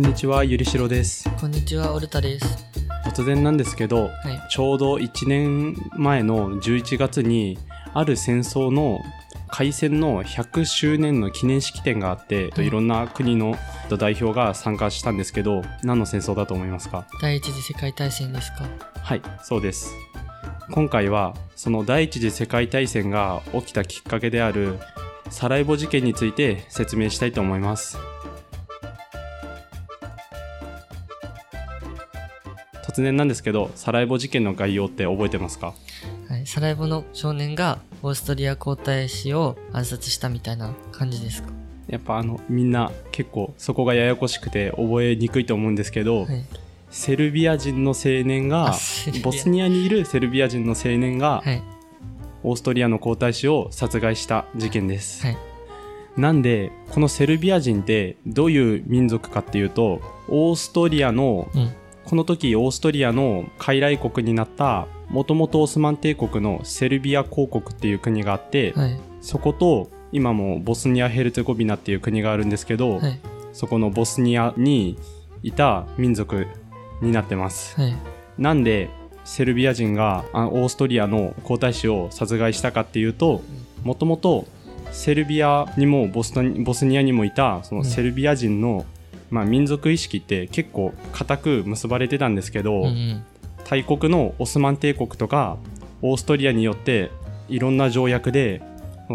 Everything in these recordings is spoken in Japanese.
こんにちは、ゆりしろです。こんにちは、オルタです。突然なんですけど、はい、ちょうど1年前の11月にある戦争の開戦の100周年の記念式典があって、いろんな国の代表が参加したんですけど、何の戦争だと思いますか？第一次世界大戦ですか？はい、そうです。今回はその第一次世界大戦が起きたきっかけであるサラエボ事件について説明したいと思います。突然なんですけど、サラエボ事件の概要って覚えてますか？はい、サラエボの少年がオーストリア皇太子を暗殺したみたいな感じですか？やっぱみんな結構そこがややこしくて覚えにくいと思うんですけど、はい、セルビア人の青年が、ボスニアにいるセルビア人の青年が、はい、オーストリアの皇太子を殺害した事件です。はい、なんでこのセルビア人ってどういう民族かっていうと、オーストリアの、この時オーストリアの傀儡国になったもともとオスマン帝国のセルビア公国っていう国があって、はい、そこと今もボスニア・ヘルツェゴビナっていう国があるんですけど、はい、そこのボスニアにいた民族になってます。はい、なんでセルビア人がオーストリアの皇太子を殺害したかっていうと、もともとセルビアにもボスニアにもいたそのセルビア人の、民族意識って結構固く結ばれてたんですけど、大国のオスマン帝国とかオーストリアによっていろんな条約で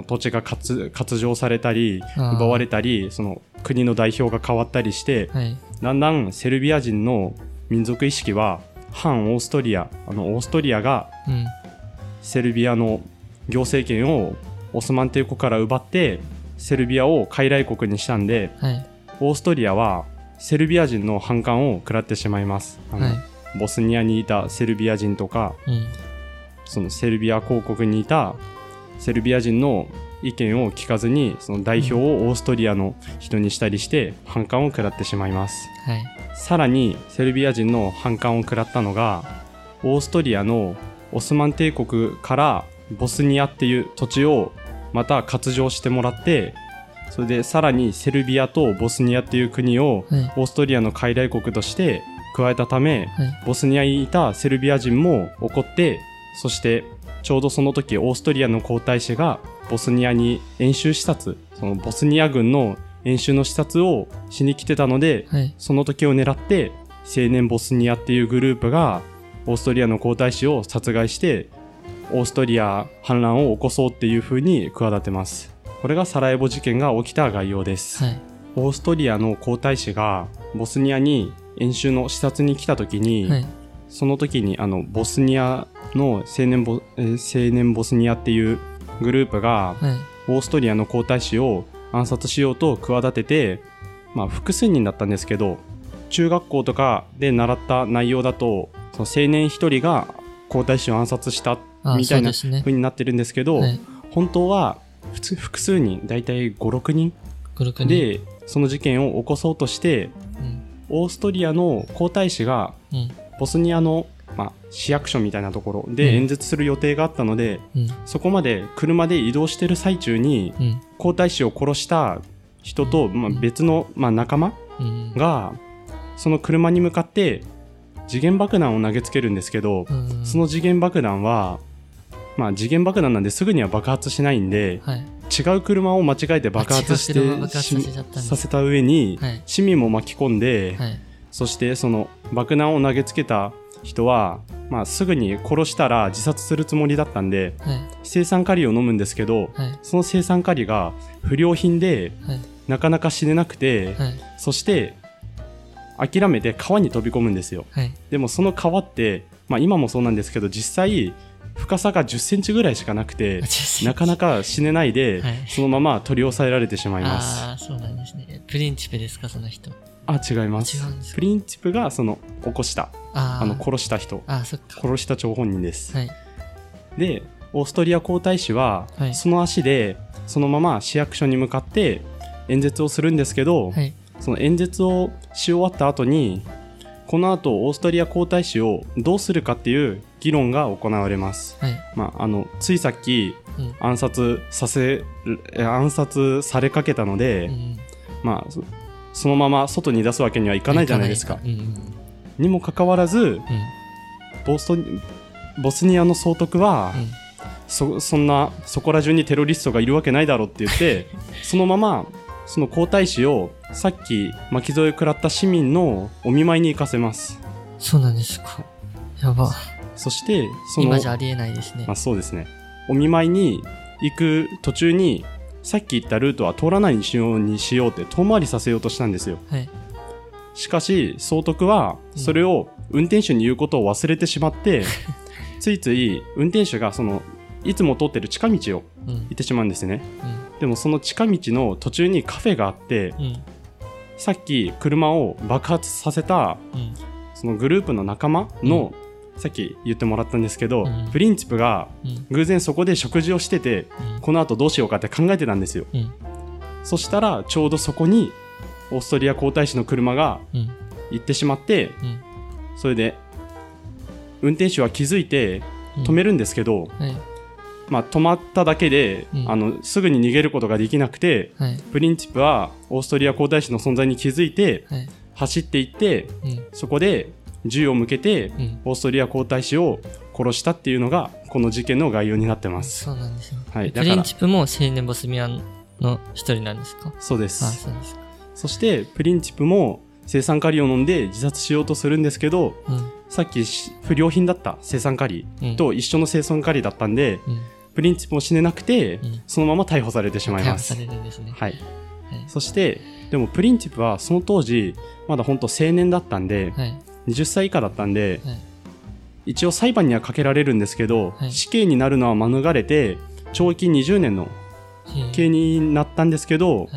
土地が割譲されたり奪われたり、その国の代表が変わったりして、はい、だんだんセルビア人の民族意識は反オーストリア、オーストリアがセルビアの行政権をオスマン帝国から奪ってセルビアを傀儡国にしたんで、はい、オーストリアはセルビア人の反感を食らってしまいます。はい、ボスニアにいたセルビア人とか、そのセルビア公国にいたセルビア人の意見を聞かずにその代表をオーストリアの人にしたりして反感を食らってしまいます。はい、さらにセルビア人の反感を食らったのが、オーストリアのオスマン帝国からボスニアっていう土地をまた割譲してもらって、それでさらにセルビアとボスニアっていう国をオーストリアの傀儡国として加えたため、ボスニアにいたセルビア人も怒って、そしてちょうどその時オーストリアの皇太子がボスニアに演習視察、そのボスニア軍の演習の視察をしに来てたので、その時を狙って青年ボスニアっていうグループがオーストリアの皇太子を殺害してオーストリア反乱を起こそうっていう風に企てます。これがサラエボ事件が起きた概要です。はい、オーストリアの皇太子がボスニアに演習の視察に来た時に、その時にボスニアの青年ボスニアっていうグループがオーストリアの皇太子を暗殺しようと企てて、複数人だったんですけど、中学校とかで習った内容だとその青年一人が皇太子を暗殺したみたいな風になってるんですけど、本当は複数人、だいたい 5,6 人でその事件を起こそうとして、オーストリアの皇太子がボスニアの市役所みたいなところで演説する予定があったので、そこまで車で移動してる最中に、皇太子を殺した人と、別の、仲間がその車に向かって時限爆弾を投げつけるんですけど、その時限爆弾は、時限爆弾なんですぐには爆発しないんで、違う車を間違えて爆発してさせた上に、市民も巻き込んで、そしてその爆弾を投げつけた人は、すぐに殺したら自殺するつもりだったんで、青酸カリを飲むんですけど、その青酸カリが不良品で、なかなか死ねなくて、そして諦めて川に飛び込むんですよ。でもその川って、今もそうなんですけど、実際深さが10センチぐらいしかなくてなかなか死ねないで、そのまま取り押さえられてしまいます。あ、そうなんですね。プリンチペですか、その人？あ、違います。プリンチペがその起こした殺した人、殺した張本人です。でオーストリア皇太子は、その足でそのまま市役所に向かって演説をするんですけど、その演説をし終わった後に、この後オーストリア皇太子をどうするかっていう議論が行われます。ついさっき暗殺されかけたので、そのまま外に出すわけにはいかないじゃないですか、にもかかわらず、ボスニアの総督は、そこら中にテロリストがいるわけないだろうって言ってそのままその皇太子をさっき巻き添え食らった市民のお見舞いに行かせます。そうなんですか、やば。そしてその今じゃありえないですね、まあ、そうですね。お見舞いに行く途中にさっき言ったルートは通らないにしようって遠回りさせようとしたんですよ、しかし総督はそれを運転手に言うことを忘れてしまって、ついつい運転手がそのいつも通ってる近道を行ってしまうんですね、でもその近道の途中にカフェがあって、さっき車を爆発させた、そのグループの仲間の、さっき言ってもらったんですけど、プリンチプが偶然そこで食事をしてて、このあとどうしようかって考えてたんですよ、そしたらちょうどそこにオーストリア皇太子の車が行ってしまって、それで運転手は気づいて止めるんですけど、まあ、止まっただけで、すぐに逃げることができなくて、プリンチプはオーストリア皇太子の存在に気づいて、走っていって、そこで銃を向けて、オーストリア皇太子を殺したっていうのがこの事件の概要になってます。そうなんですね、プリンチプも青年ボスニアの一人なんですか。そうです。あ、そうですか。そしてプリンチプも青酸カリを飲んで自殺しようとするんですけど、さっき不良品だった青酸カリと一緒の青酸カリだったんで、プリンチプも死ねなくて、そのまま逮捕されてしまいます。逮捕されるんですね、そしてでもプリンチプはその当時まだ本当青年だったんで、20歳以下だったんで、一応裁判にはかけられるんですけど、死刑になるのは免れて懲役20年の刑になったんですけど、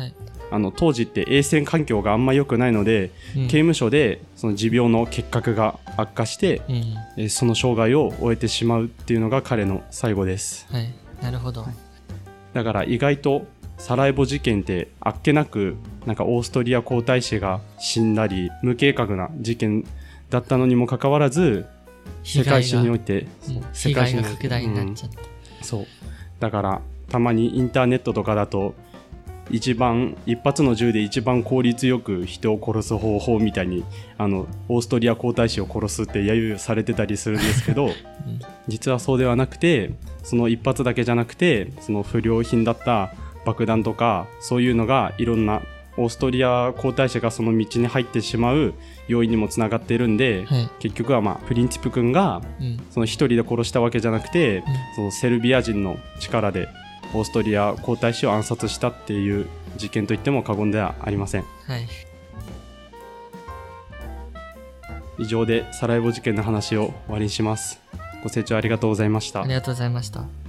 当時って衛生環境があんま良くないので、刑務所でその持病の結核が悪化して、その障害を終えてしまうっていうのが彼の最後です。なるほど、だから意外とサラエボ事件ってあっけなくなんかオーストリア皇太子が死んだり無計画な事件だったのにもかかわらず世界史において世界史の拡大になっちゃって、そうだからたまにインターネットとかだと一発の銃で一番効率よく人を殺す方法みたいにオーストリア皇太子を殺すって揶揄されてたりするんですけど、実はそうではなくて、その一発だけじゃなくてその不良品だった爆弾とかそういうのがいろんなオーストリア皇太子がその道に入ってしまう要因にもつながっているんで、結局は、プリンチプ君がその一人で殺したわけじゃなくて、そのセルビア人の力でオーストリア皇太子を暗殺したっていう事件といっても過言ではありません、以上でサラエボ事件の話を終わりにします。ご清聴ありがとうございました。ありがとうございました。